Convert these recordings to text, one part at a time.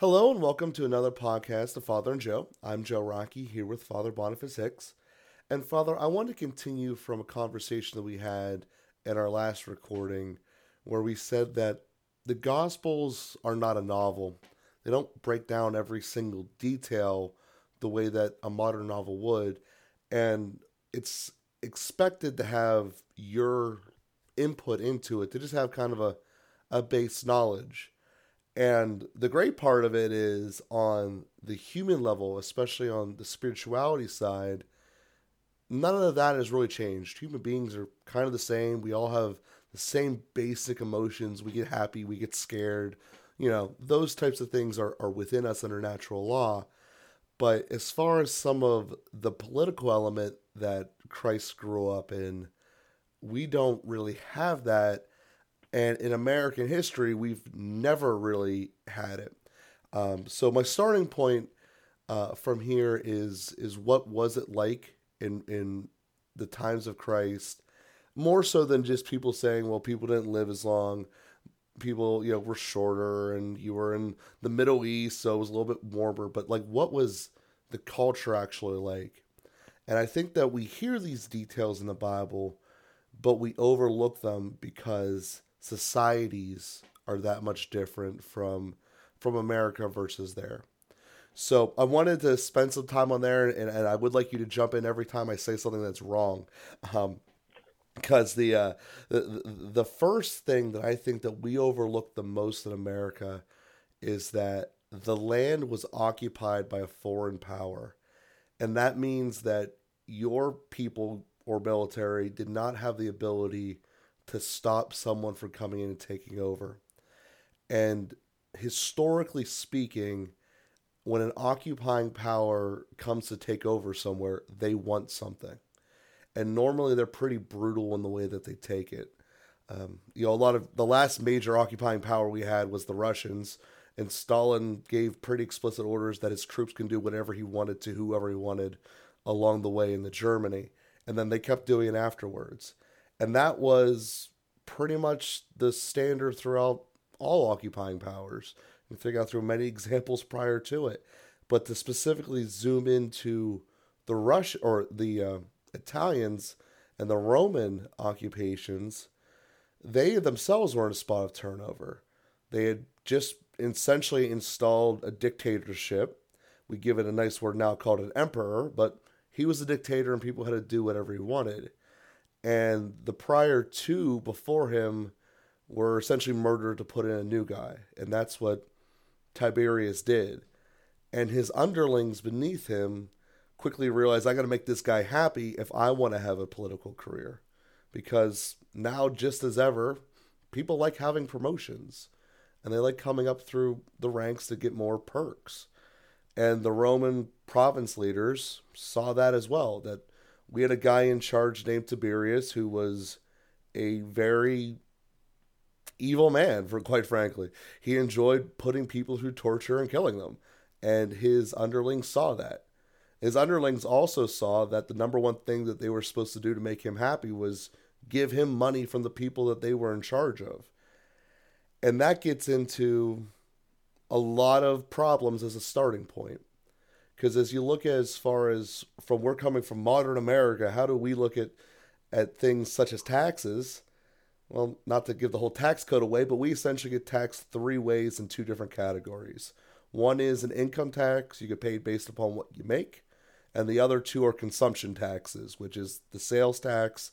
Hello and welcome to another podcast of Father and Joe. I'm Joe Rocky here with Father Boniface Hicks. And Father, I want to continue from a conversation that we had in our last recording where we said that the Gospels are not a novel. They don't break down every single detail the way that a modern novel would. And it's expected to have your input into it, to just have kind of a base knowledge. And the great part of it is on the human level, especially on the spirituality side, none of that has really changed. Human beings are kind of the same. We all have the same basic emotions. We get happy, we get scared. You know, those types of things are within us under natural law. But as far as some of the political element that Christ grew up in, we don't really have that. And in American history, we've never really had it. So my starting point from here is what was it like in the times of Christ, more so than just people saying, well, people didn't live as long. People, you know, were shorter and you were in the Middle East, so it was a little bit warmer. But like, what was the culture actually like? And I think that we hear these details in the Bible, but we overlook them because societies are that much different from America versus there. So I wanted to spend some time on there, and I would like you to jump in every time I say something that's wrong. Because the first thing that I think that we overlook the most in America is that the land was occupied by a foreign power. And that means that your people or military did not have the ability to stop someone from coming in and taking over. And historically speaking, when an occupying power comes to take over somewhere, they want something. And normally they're pretty brutal in the way that they take it. You know, a lot of the last major occupying power we had was the Russians, and Stalin gave pretty explicit orders that his troops can do whatever he wanted to whoever he wanted along the way in Germany. And then they kept doing it afterwards. And that was pretty much the standard throughout all occupying powers. We figured out through many examples prior to it. But to specifically zoom into the Russian or the Italians and the Roman occupations, they themselves were in a spot of turnover. They had just essentially installed a dictatorship. We give it a nice word now called an emperor, but he was a dictator and people had to do whatever he wanted. And the prior two before him were essentially murdered to put in a new guy. And that's what Tiberius did. And his underlings beneath him quickly realized, I got to make this guy happy if I want to have a political career. Because now, just as ever, people like having promotions. And they like coming up through the ranks to get more perks. And the Roman province leaders saw that as well, that we had a guy in charge named Tiberius who was a very evil man, for quite frankly. He enjoyed putting people through torture and killing them. And his underlings saw that. His underlings also saw that the number one thing that they were supposed to do to make him happy was give him money from the people that they were in charge of. And that gets into a lot of problems as a starting point. Because as you look as far as from we're coming from modern America, how do we look at things such as taxes? Well, not to give the whole tax code away, but we essentially get taxed three ways in two different categories. One is an income tax. You get paid based upon what you make. And the other two are consumption taxes, which is the sales tax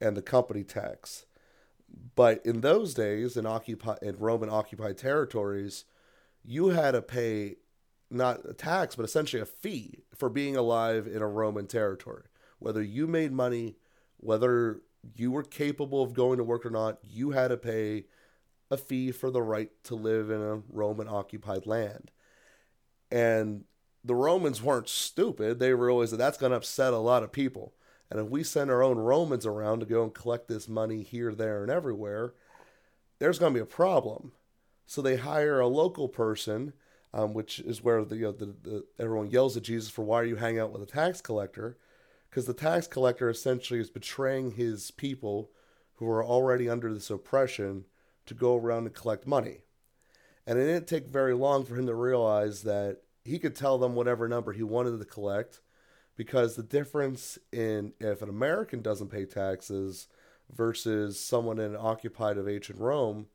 and the company tax. But in those days, in Roman occupied territories, you had to pay not a tax, but essentially a fee for being alive in a Roman territory. Whether you made money, whether you were capable of going to work or not, you had to pay a fee for the right to live in a Roman occupied land. And the Romans weren't stupid. They realized that that's going to upset a lot of people. And if we send our own Romans around to go and collect this money here, there, and everywhere, there's going to be a problem. So they hire a local person, which is where everyone yells at Jesus for, why are you hanging out with a tax collector? Because the tax collector essentially is betraying his people who are already under this oppression to go around and collect money. And it didn't take very long for him to realize that he could tell them whatever number he wanted to collect, because the difference in if an American doesn't pay taxes versus someone in occupied of ancient Rome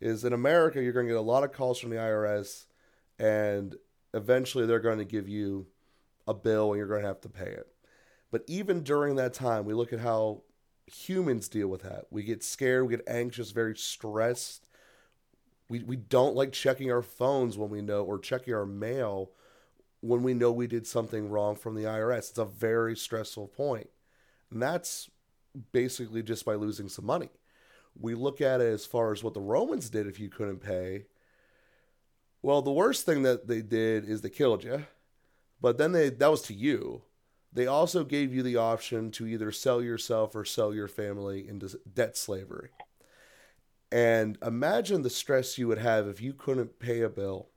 is, in America, you're going to get a lot of calls from the IRS, and eventually they're going to give you a bill and you're going to have to pay it. But even during that time, we look at how humans deal with that. We get scared, we get anxious, very stressed. We don't like checking our phones when we know, or checking our mail when we know we did something wrong from the IRS. It's a very stressful point. And that's basically just by losing some money. We look at it as far as what the Romans did if you couldn't pay. Well, the worst thing that they did is they killed you. But then that was to you. They also gave you the option to either sell yourself or sell your family into debt slavery. And imagine the stress you would have if you couldn't pay a bill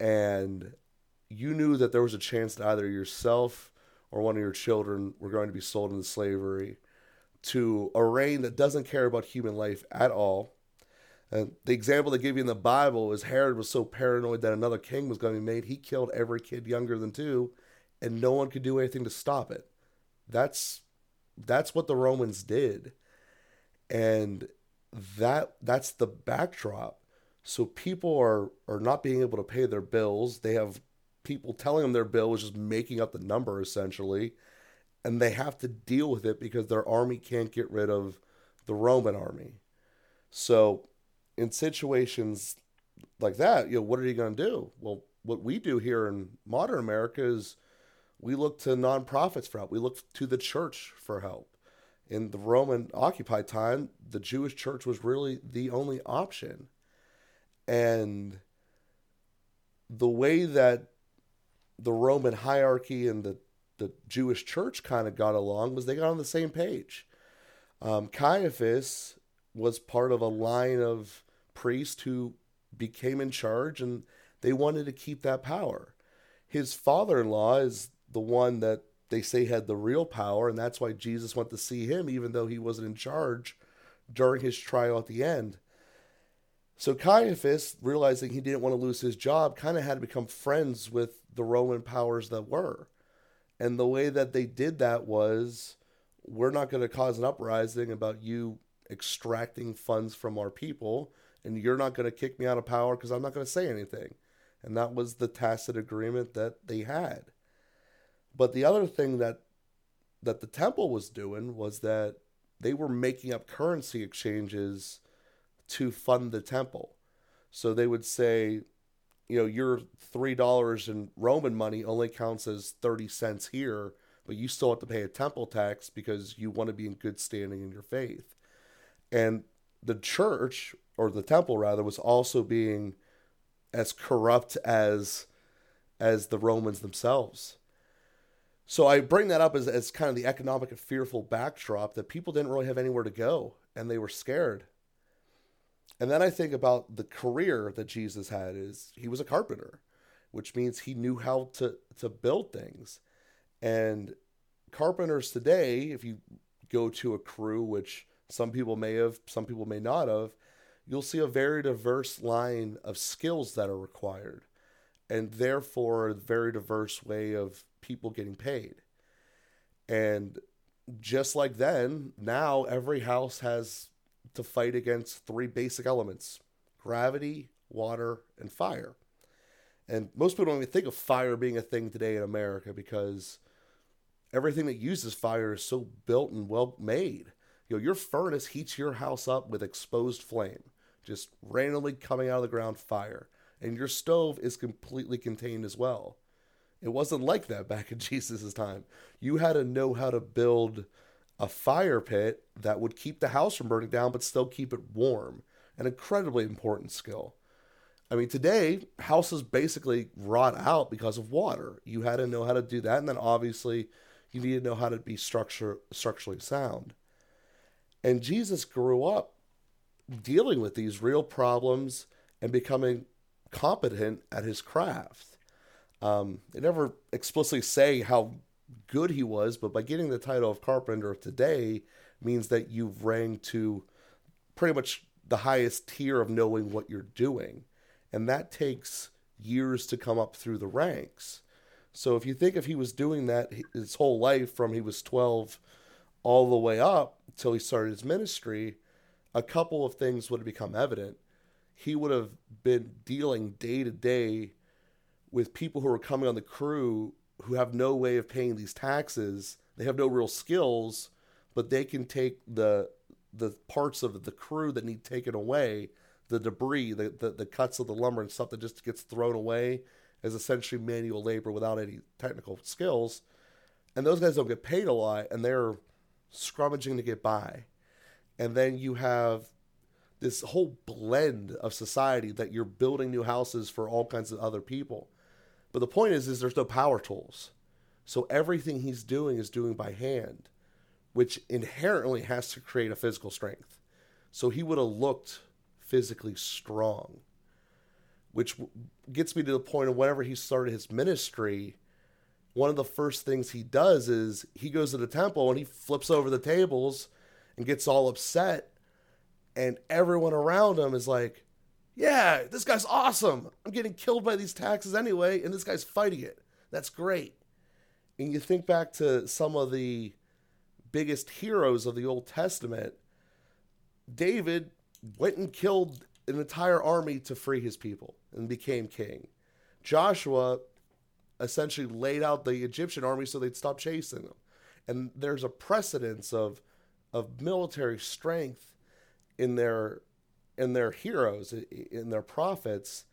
and you knew that there was a chance that either yourself or one of your children were going to be sold into slavery to a reign that doesn't care about human life at all. And the example they give you in the Bible is Herod was so paranoid that another king was going to be made, he killed every kid younger than 2, and no one could do anything to stop it. That's what the Romans did. And that's the backdrop. So people are not being able to pay their bills. They have people telling them their bill is just making up the number, essentially. And they have to deal with it because their army can't get rid of the Roman army. So in situations like that, what are you going to do? Well, what we do here in modern America is we look to nonprofits for help. We look to the church for help. In the Roman occupied time, the Jewish church was really the only option. And the way that the Roman hierarchy and the Jewish church kind of got along was they got on the same page. Caiaphas was part of a line of priests who became in charge, and they wanted to keep that power. His father-in-law is the one that they say had the real power, and that's why Jesus went to see him, even though he wasn't in charge during his trial at the end. So Caiaphas, realizing he didn't want to lose his job, kind of had to become friends with the Roman powers that were. And the way that they did that was, we're not going to cause an uprising about you extracting funds from our people, and you're not going to kick me out of power because I'm not going to say anything. And that was the tacit agreement that they had. But the other thing that the temple was doing was that they were making up currency exchanges to fund the temple. So they would say, your $3 in Roman money only counts as 30 cents here, but you still have to pay a temple tax because you want to be in good standing in your faith. And the church, or the temple rather, was also being as corrupt as the Romans themselves. So I bring that up as kind of the economic and fearful backdrop that people didn't really have anywhere to go, and they were scared. And then I think about the career that Jesus had is he was a carpenter, which means he knew how to build things. And carpenters today, if you go to a crew, which some people may have, some people may not have, you'll see a very diverse line of skills that are required, and therefore a very diverse way of people getting paid. And just like then, now every house has to fight against 3 basic elements: gravity, water, and fire. And most people don't even think of fire being a thing today in America because everything that uses fire is so built and well made. Your furnace heats your house up with exposed flame, just randomly coming out of the ground fire. And your stove is completely contained as well. It wasn't like that back in Jesus' time. You had to know how to build a fire pit that would keep the house from burning down, but still keep it warm. An incredibly important skill. I mean, today, houses basically rot out because of water. You had to know how to do that, and then obviously you need to know how to be structurally sound. And Jesus grew up dealing with these real problems and becoming competent at his craft. They never explicitly say how good he was, but by getting the title of carpenter of today means that you've rang to pretty much the highest tier of knowing what you're doing. And that takes years to come up through the ranks. So if you think if he was doing that his whole life from he was 12 all the way up till he started his ministry, a couple of things would have become evident. He would have been dealing day to day with people who are coming on the crew who have no way of paying these taxes. They have no real skills, but they can take the parts of the crew that need taken away, the debris, the cuts of the lumber and stuff that just gets thrown away as essentially manual labor without any technical skills. And those guys don't get paid a lot, and they're scrummaging to get by. And then you have this whole blend of society that you're building new houses for all kinds of other people. But the point is there's no power tools. So everything he's doing is doing by hand, which inherently has to create a physical strength. So he would have looked physically strong, which gets me to the point of whenever he started his ministry, one of the first things he does is he goes to the temple and he flips over the tables and gets all upset. And everyone around him is like, yeah, this guy's awesome. I'm getting killed by these taxes anyway, and this guy's fighting it. That's great. And you think back to some of the biggest heroes of the Old Testament. David went and killed an entire army to free his people and became king. Joshua essentially laid out the Egyptian army so they'd stop chasing them. And there's a precedence of military strength in their heroes, in their prophets.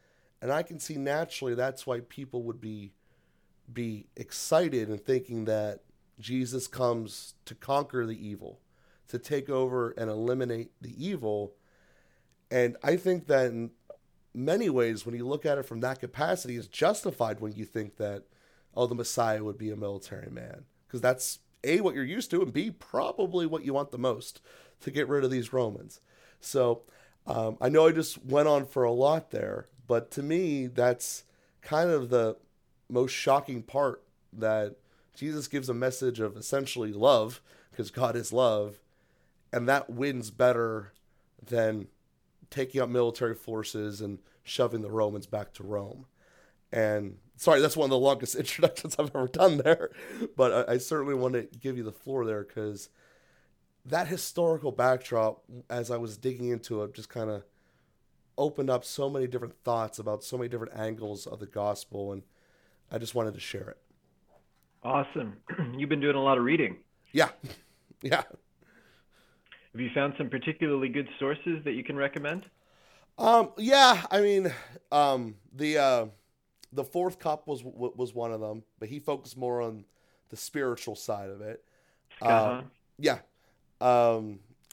And I can see naturally that's why people would be excited and thinking that Jesus comes to conquer the evil, to take over and eliminate the evil. And I think that in many ways, when you look at it from that capacity, it's justified when you think that, oh, the Messiah would be a military man. Because that's A, what you're used to, and B, probably what you want the most to get rid of these Romans. So I know I just went on for a lot there, but to me, that's kind of the most shocking part, that Jesus gives a message of essentially love, because God is love, and that wins better than taking up military forces and shoving the Romans back to Rome. And sorry, that's one of the longest introductions I've ever done there, but I certainly want to give you the floor there, because that historical backdrop, as I was digging into it, just kind of opened up so many different thoughts about so many different angles of the gospel, and I just wanted to share it. Awesome. You've been doing a lot of reading. Yeah. Have you found some particularly good sources that you can recommend? The Fourth Cup was one of them, but he focused more on the spiritual side of it.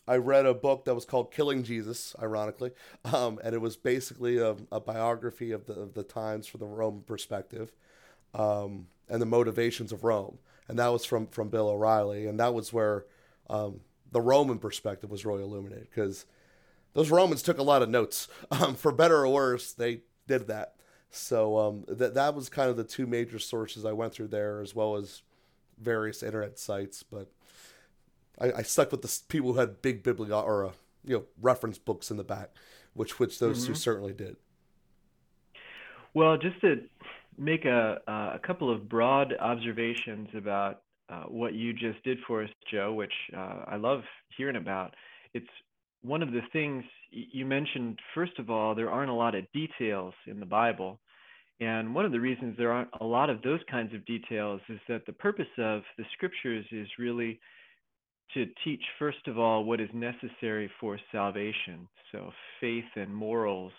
I read a book that was called Killing Jesus, ironically, and it was basically a biography of the times from the Roman perspective and the motivations of Rome. And that was from Bill O'Reilly, and that was where the Roman perspective was really illuminated, because those Romans took a lot of notes. For better or worse, they did that. So that was kind of the two major sources I went through there, as well as various internet sites, but I stuck with the people who had big reference books in the back, which those two certainly did. Well, just to make a couple of broad observations about what you just did for us, Joe, which I love hearing about. It's one of the things you mentioned. First of all, there aren't a lot of details in the Bible. And one of the reasons there aren't a lot of those kinds of details is that the purpose of the scriptures is really to teach, first of all, what is necessary for salvation. So faith and morals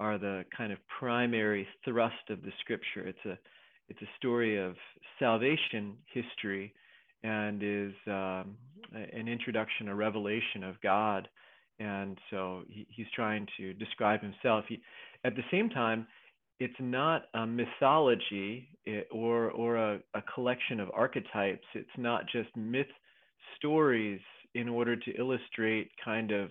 are the kind of primary thrust of the scripture. It's a story of salvation history, and is an introduction, a revelation of God. And so he's trying to describe himself. At the same time, it's not a mythology or a collection of archetypes. It's not just myth stories in order to illustrate kind of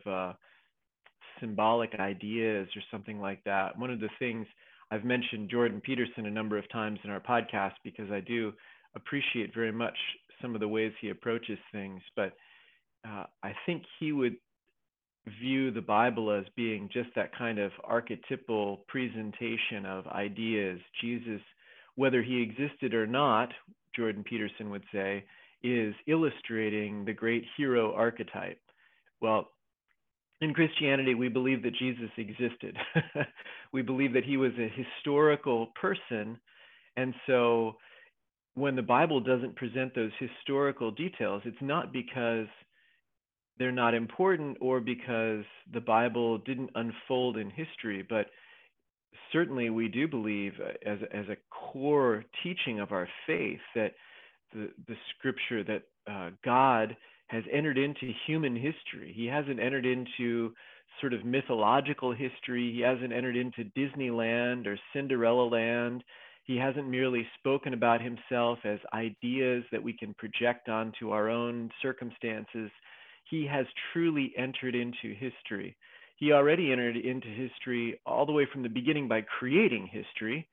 symbolic ideas or something like that. One of the things I've mentioned Jordan Peterson a number of times in our podcast, because I do appreciate very much some of the ways he approaches things, but I think he would view the Bible as being just that kind of archetypal presentation of ideas. Jesus, whether he existed or not, Jordan Peterson would say, is illustrating the great hero archetype. Well, in Christianity, we believe that Jesus existed. We believe that he was a historical person. And so when the Bible doesn't present those historical details, it's not because they're not important or because the Bible didn't unfold in history, but certainly we do believe as a core teaching of our faith that the scripture, that God has entered into human history. He hasn't entered into sort of mythological history. He hasn't entered into Disneyland or Cinderella land. He hasn't merely spoken about himself as ideas that we can project onto our own circumstances. He has truly entered into history. He already entered into history all the way from the beginning by creating history.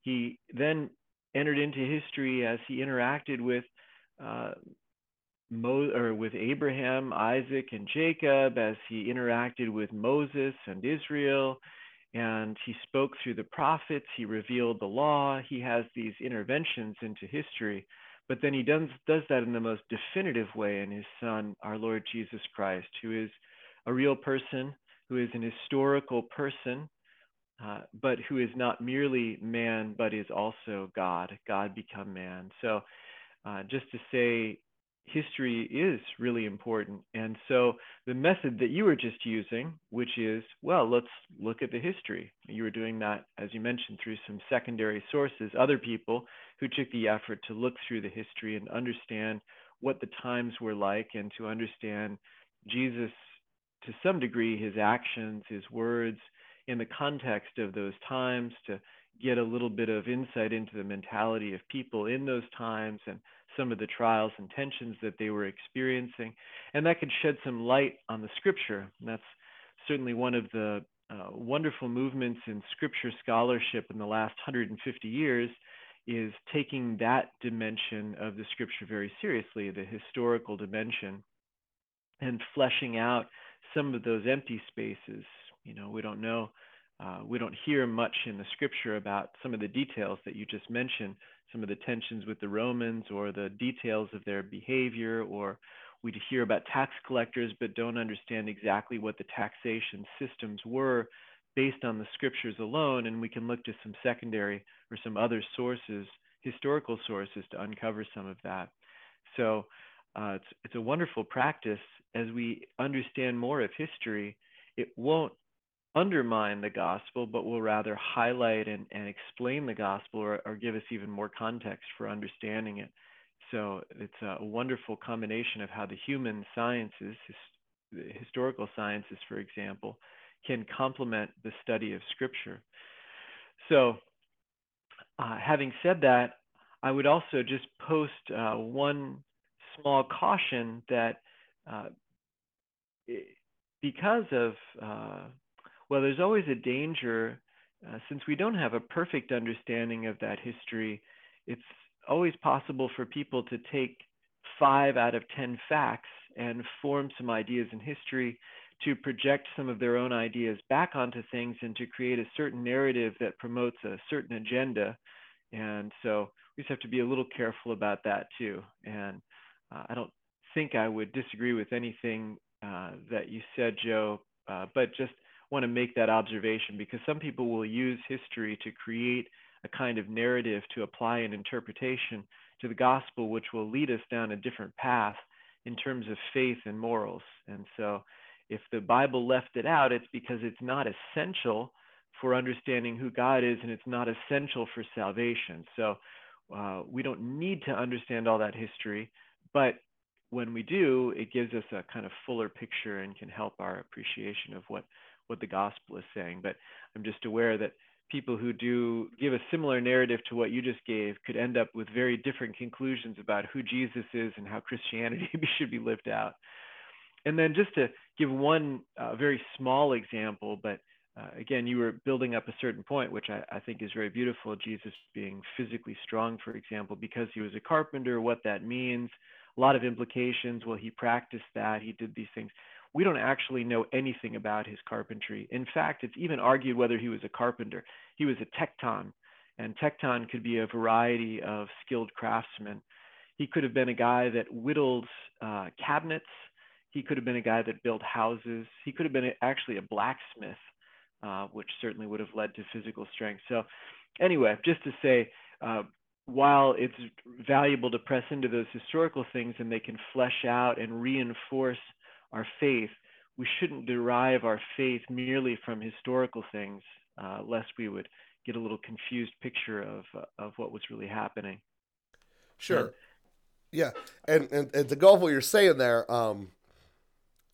He then entered into history as he interacted with with Abraham, Isaac, and Jacob, as he interacted with Moses and Israel, and he spoke through the prophets, he revealed the law, he has these interventions into history. But then he does that in the most definitive way in his Son, our Lord Jesus Christ, who is a real person, who is an historical person, but who is not merely man, but is also God, God become man. So just to say, history is really important. And so the method that you were just using, which is, well, let's look at the history. You were doing that, as you mentioned, through some secondary sources, other people who took the effort to look through the history and understand what the times were like and to understand Jesus, to some degree, his actions, his words, in the context of those times, to get a little bit of insight into the mentality of people in those times and some of the trials and tensions that they were experiencing. And that could shed some light on the scripture. And that's certainly one of the wonderful movements in scripture scholarship in the last 150 years is taking that dimension of the scripture very seriously, the historical dimension, and fleshing out some of those empty spaces. You know, we don't know. We don't hear much in the scripture about some of the details that you just mentioned, some of the tensions with the Romans or the details of their behavior, or we hear about tax collectors but don't understand exactly what the taxation systems were based on the scriptures alone. And we can look to some secondary or some other sources, historical sources, to uncover some of that. So it's a wonderful practice. As we understand more of history, it won't undermine the gospel, but will rather highlight and explain the gospel or give us even more context for understanding it. So it's a wonderful combination of how the human sciences, the historical sciences, for example, can complement the study of scripture. So having said that, I would also just post one small caution that because of well, there's always a danger, since we don't have a perfect understanding of that history, it's always possible for people to take 5 out of 10 facts and form some ideas in history, to project some of their own ideas back onto things and to create a certain narrative that promotes a certain agenda. And so we just have to be a little careful about that too. And I don't think I would disagree with anything that you said, Joe, but just want to make that observation, because some people will use history to create a kind of narrative to apply an interpretation to the gospel, which will lead us down a different path in terms of faith and morals. And so if the Bible left it out, it's because it's not essential for understanding who God is, and it's not essential for salvation. So we don't need to understand all that history, but when we do, it gives us a kind of fuller picture and can help our appreciation of what the gospel is saying. But I'm just aware that people who do give a similar narrative to what you just gave could end up with very different conclusions about who Jesus is and how Christianity should be lived out. And then just to give one very small example, but again, you were building up a certain point, which I think is very beautiful, Jesus being physically strong, for example, because he was a carpenter, what that means, a lot of implications. Well, he practiced that, he did these things. we don't actually know anything about his carpentry. In fact, it's even argued whether he was a carpenter. He was a tecton, and tecton could be a variety of skilled craftsmen. He could have been a guy that whittled cabinets. He could have been a guy that built houses. He could have been actually a blacksmith, which certainly would have led to physical strength. So anyway, just to say, while it's valuable to press into those historical things and they can flesh out and reinforce our faith, we shouldn't derive our faith merely from historical things, lest we would get a little confused picture of what was really happening. Sure. And to go off what you're saying there,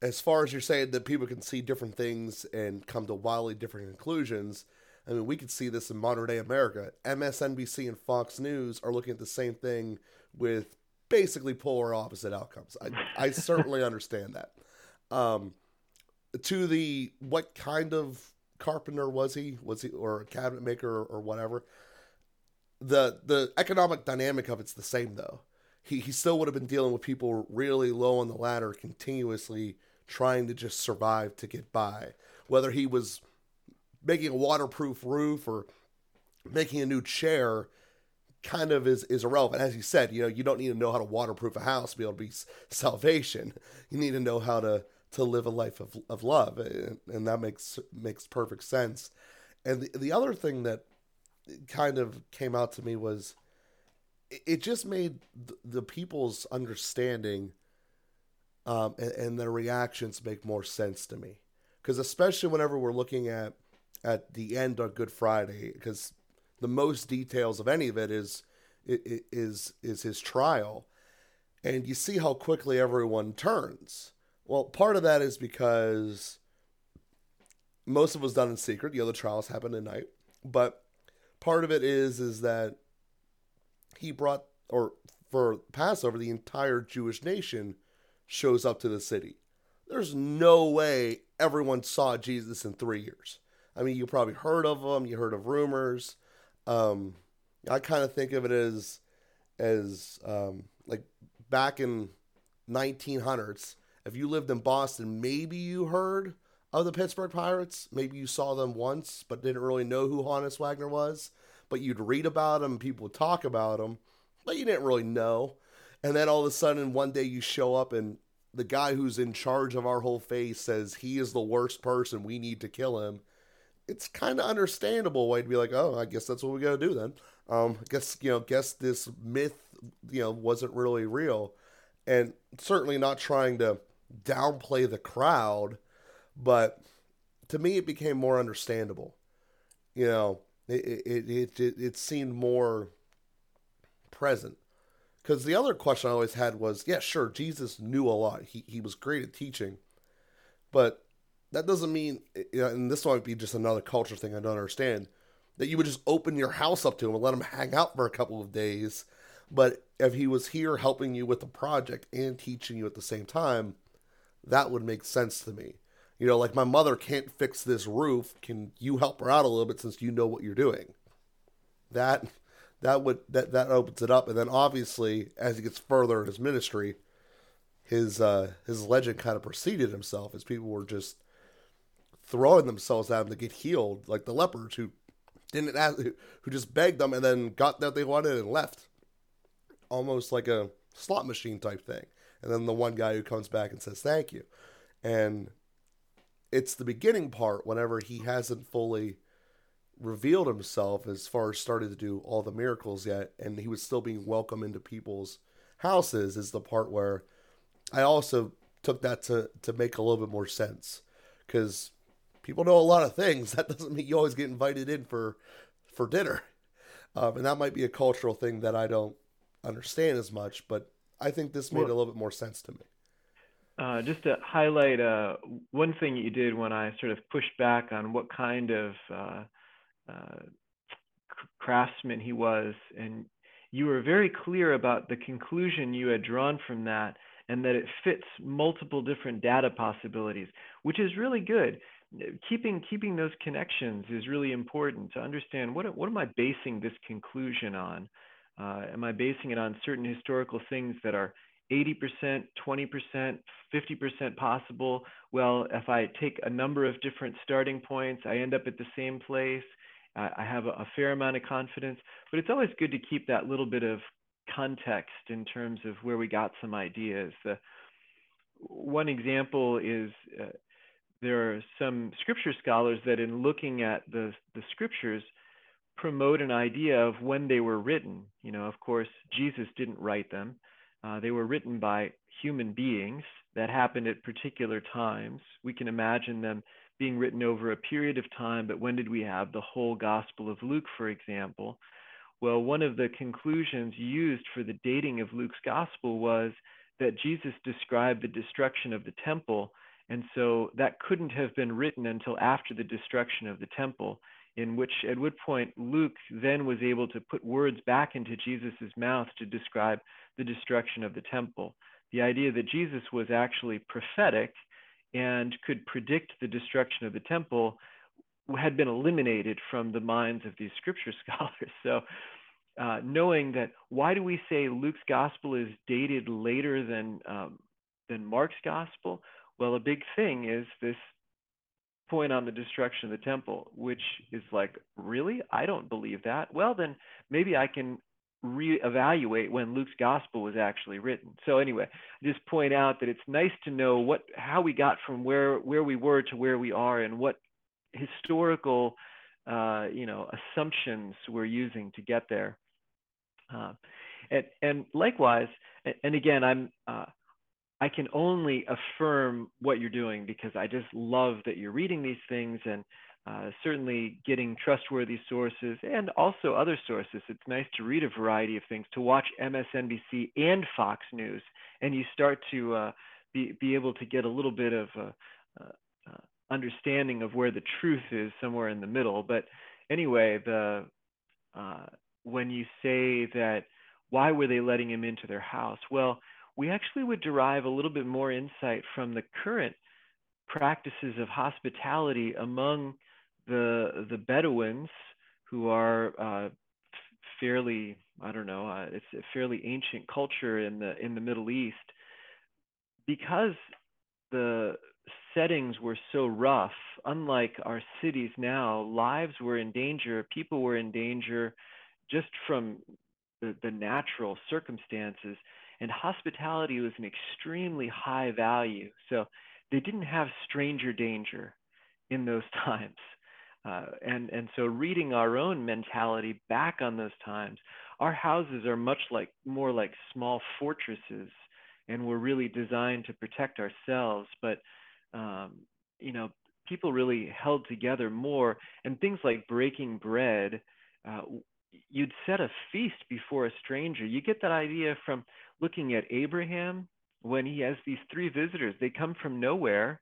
as far as you're saying that people can see different things and come to wildly different conclusions, I mean, we could see this in modern day America. MSNBC and Fox News are looking at the same thing with basically polar opposite outcomes. I certainly understand that. To the, what kind of carpenter was he? Was he, or a cabinet maker or whatever? The economic dynamic of it's the same though. He still would have been dealing with people really low on the ladder, continuously trying to just survive to get by. Whether he was making a waterproof roof or making a new chair kind of is irrelevant. As you said, you know, you don't need to know how to waterproof a house to be able to be salvation. You need to know how to live a life of love. And that makes perfect sense. And the other thing that kind of came out to me was it just made the people's understanding and their reactions make more sense to me. Because especially whenever we're looking at the end on Good Friday, because the most details of any of it is his trial. And you see how quickly everyone turns. Well, part of that is because most of it was done in secret. The other trials happened at night. But part of it is that he brought, or for Passover, the entire Jewish nation shows up to the city. There's no way everyone saw Jesus in 3 years. I mean, you probably heard of him. You heard of rumors. I kind of think of it as like back in 1900s, if you lived in Boston, maybe you heard of the Pittsburgh Pirates. Maybe you saw them once, but didn't really know who Honus Wagner was. But you'd read about him. People would talk about him, but you didn't really know. And then all of a sudden, one day you show up and the guy who's in charge of our whole faith says he is the worst person. We need to kill him. It's kind of understandable way to be like, oh, I guess that's what we got to do then. I guess this myth, wasn't really real, and certainly not trying to downplay the crowd. But to me, it became more understandable. It seemed more present. Because the other question I always had was, yeah, sure, Jesus knew a lot. He was great at teaching, but that doesn't mean, and this might be just another culture thing I don't understand, that you would just open your house up to him and let him hang out for a couple of days. But if he was here helping you with the project and teaching you at the same time, that would make sense to me. Like my mother can't fix this roof. Can you help her out a little bit since you know what you're doing? That opens it up. And then obviously, as he gets further in his ministry, his legend kind of preceded himself as people were just throwing themselves at him to get healed, like the lepers who just begged them and then got that they wanted and left, almost like a slot machine type thing. And then the one guy who comes back and says thank you, and it's the beginning part whenever he hasn't fully revealed himself as far as started to do all the miracles yet, and he was still being welcomed into people's houses, is the part where I also took that to make a little bit more sense, because people know a lot of things. That doesn't mean you always get invited in for dinner. And that might be a cultural thing that I don't understand as much, but I think this made a little bit more sense to me. Just to highlight one thing you did when I sort of pushed back on what kind of craftsman he was, and you were very clear about the conclusion you had drawn from that, and that it fits multiple different data possibilities, which is really good. Keeping those connections is really important to understand what am I basing this conclusion on? Am I basing it on certain historical things that are 80%, 20%, 50% possible. Well, if I take a number of different starting points, I end up at the same place. I have a fair amount of confidence, but it's always good to keep that little bit of context in terms of where we got some ideas. One example is there are some scripture scholars that in looking at the scriptures promote an idea of when they were written. You know, of course, Jesus didn't write them. They were written by human beings that happened at particular times. We can imagine them being written over a period of time, but when did we have the whole Gospel of Luke, for example? Well, one of the conclusions used for the dating of Luke's Gospel was that Jesus described the destruction of the temple, and so that couldn't have been written until after the destruction of the temple, at which point Luke then was able to put words back into Jesus's mouth to describe the destruction of the temple. The idea that Jesus was actually prophetic and could predict the destruction of the temple had been eliminated from the minds of these scripture scholars. So knowing that, why do we say Luke's gospel is dated later than Mark's gospel? Well, a big thing is this point on the destruction of the temple, which is like, really? I don't believe that. Well, then maybe I can reevaluate when Luke's gospel was actually written. So anyway, just point out that it's nice to know how we got from where we were to where we are, and what historical assumptions we're using to get there. And likewise, and again, I can only affirm what you're doing, because I just love that you're reading these things, and certainly getting trustworthy sources and also other sources. It's nice to read a variety of things, to watch MSNBC and Fox News, and you start to be able to get a little bit of understanding of where the truth is somewhere in the middle. But anyway, when you say that, why were they letting him into their house? Well, we actually would derive a little bit more insight from the current practices of hospitality among the Bedouins, who are fairly, it's a fairly ancient culture in the Middle East. Because the settings were so rough, unlike our cities now, lives were in danger, people were in danger just from the natural circumstances. And hospitality was an extremely high value. So they didn't have stranger danger in those times. And so reading our own mentality back on those times, our houses are more like small fortresses, and were really designed to protect ourselves. But, people really held together more, and things like breaking bread, you'd set a feast before a stranger. You get that idea from looking at Abraham, when he has these three visitors. They come from nowhere,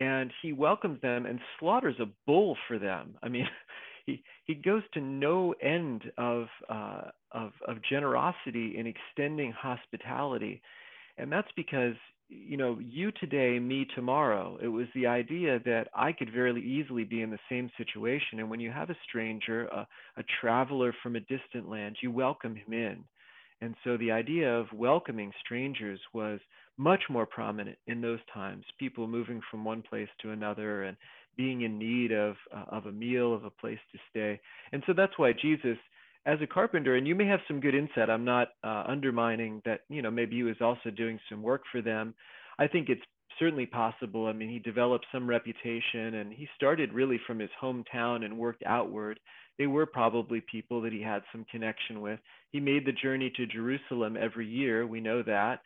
and he welcomes them and slaughters a bull for them. I mean, he goes to no end of generosity in extending hospitality. And that's because, you today, me tomorrow. It was the idea that I could very easily be in the same situation. And when you have a stranger, a traveler from a distant land, you welcome him in. And so the idea of welcoming strangers was much more prominent in those times. People moving from one place to another and being in need of a meal, of a place to stay. And so that's why Jesus, as a carpenter, and you may have some good insight, I'm not undermining that, maybe he was also doing some work for them. I think it's certainly possible. I mean, he developed some reputation, and he started really from his hometown and worked outward. They were probably people that he had some connection with. He made the journey to Jerusalem every year. We know that.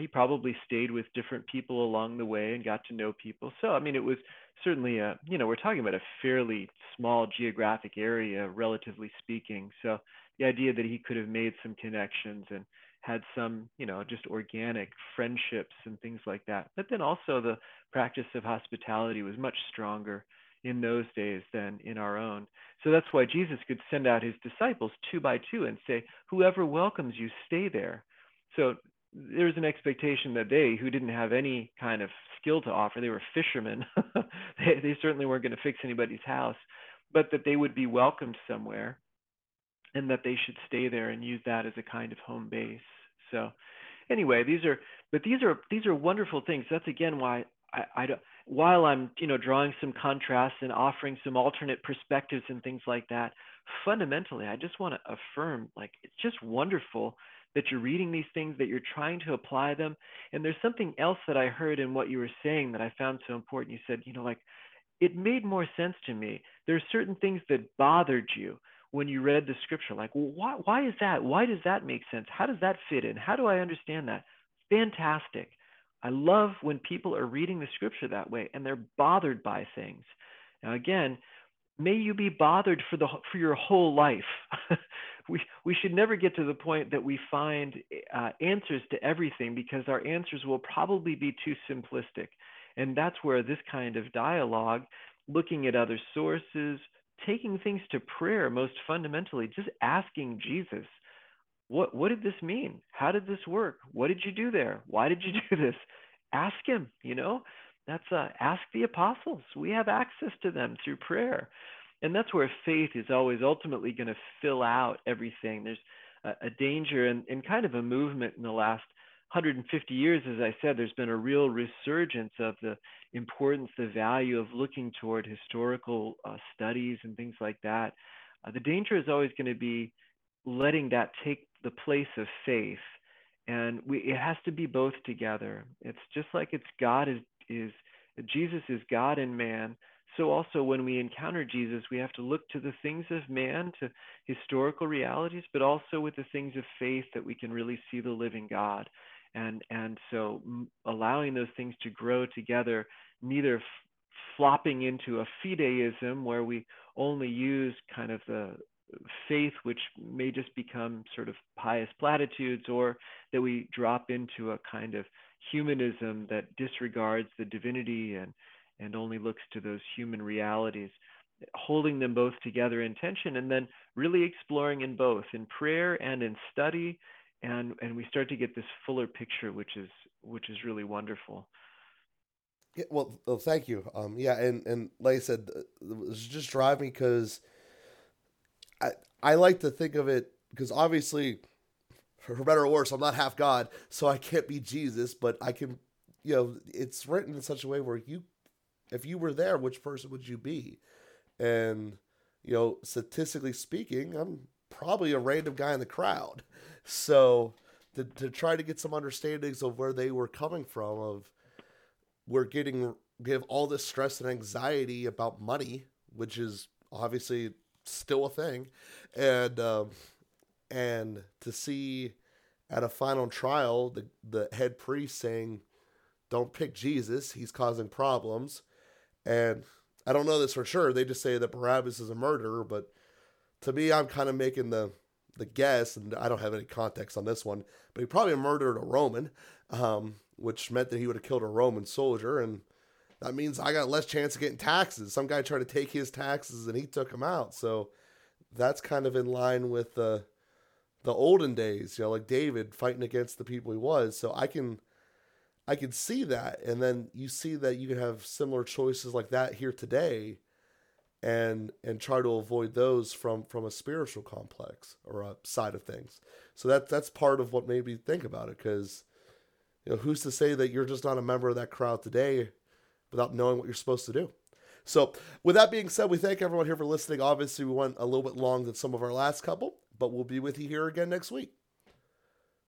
He probably stayed with different people along the way and got to know people. So, I mean, it was certainly we're talking about a fairly small geographic area, relatively speaking. So the idea that he could have made some connections and had some, just organic friendships and things like that. But then also the practice of hospitality was much stronger in those days than in our own. So that's why Jesus could send out his disciples 2 by 2 and say, whoever welcomes you, stay there. So there's an expectation that they, who didn't have any kind of skill to offer, they were fishermen, they certainly weren't going to fix anybody's house, but that they would be welcomed somewhere, and that they should stay there and use that as a kind of home base. So Anyway, these are wonderful things. That's again why I don't, while I'm drawing some contrasts and offering some alternate perspectives and things like that, fundamentally I just want to affirm, like, it's just wonderful that you're reading these things, that you're trying to apply them. And there's something else that I heard in what you were saying that I found so important. You said, like, it made more sense to me. There's certain things that bothered you when you read the scripture, like, well, why is that? Why does that make sense? How does that fit in? How do I understand that? Fantastic. I love when people are reading the scripture that way and they're bothered by things. Now, again, may you be bothered for your whole life. We should never get to the point that we find answers to everything, because our answers will probably be too simplistic. And that's where this kind of dialogue, looking at other sources, taking things to prayer, most fundamentally, just asking Jesus, what did this mean? How did this work? What did you do there? Why did you do this? Ask him, that's ask the apostles. We have access to them through prayer. And that's where faith is always ultimately going to fill out everything. There's a danger and kind of a movement in the last 150 years, as I said. There's been a real resurgence of the importance, the value of looking toward historical studies and things like that. The danger is always going to be letting that take the place of faith, and it has to be both together. It's just like Jesus is God and man. So also when we encounter Jesus, we have to look to the things of man, to historical realities, but also with the things of faith that we can really see the living God. And so allowing those things to grow together, neither flopping into a fideism where we only use kind of the faith, which may just become sort of pious platitudes, or that we drop into a kind of humanism that disregards the divinity and only looks to those human realities, holding them both together in tension, and then really exploring in both, in prayer and in study. And we start to get this fuller picture, which is really wonderful. Yeah, well, thank you. And like I said, it was just driving, because I like to think of it, because obviously, for better or worse, I'm not half God, so I can't be Jesus, but I can, it's written in such a way where if you were there, which person would you be? And, statistically speaking, I'm probably a random guy in the crowd. So to try to get some understandings of where they were coming from, we have all this stress and anxiety about money, which is obviously still a thing. And to see at a final trial, the head priest saying, don't pick Jesus, he's causing problems. And I don't know this for sure. They just say that Barabbas is a murderer, but to me, I'm kind of making the guess, and I don't have any context on this one, but he probably murdered a Roman, which meant that he would have killed a Roman soldier, and that means I got less chance of getting taxes. Some guy tried to take his taxes, and he took them out. So that's kind of in line with the olden days, like David fighting against the people he was. So I can see that, and then you see that you can have similar choices like that here today, and try to avoid those from a spiritual complex or a side of things. So that's part of what made me think about it, because who's to say that you're just not a member of that crowd today without knowing what you're supposed to do? So with that being said, we thank everyone here for listening. Obviously, we went a little bit long than some of our last couple, but we'll be with you here again next week.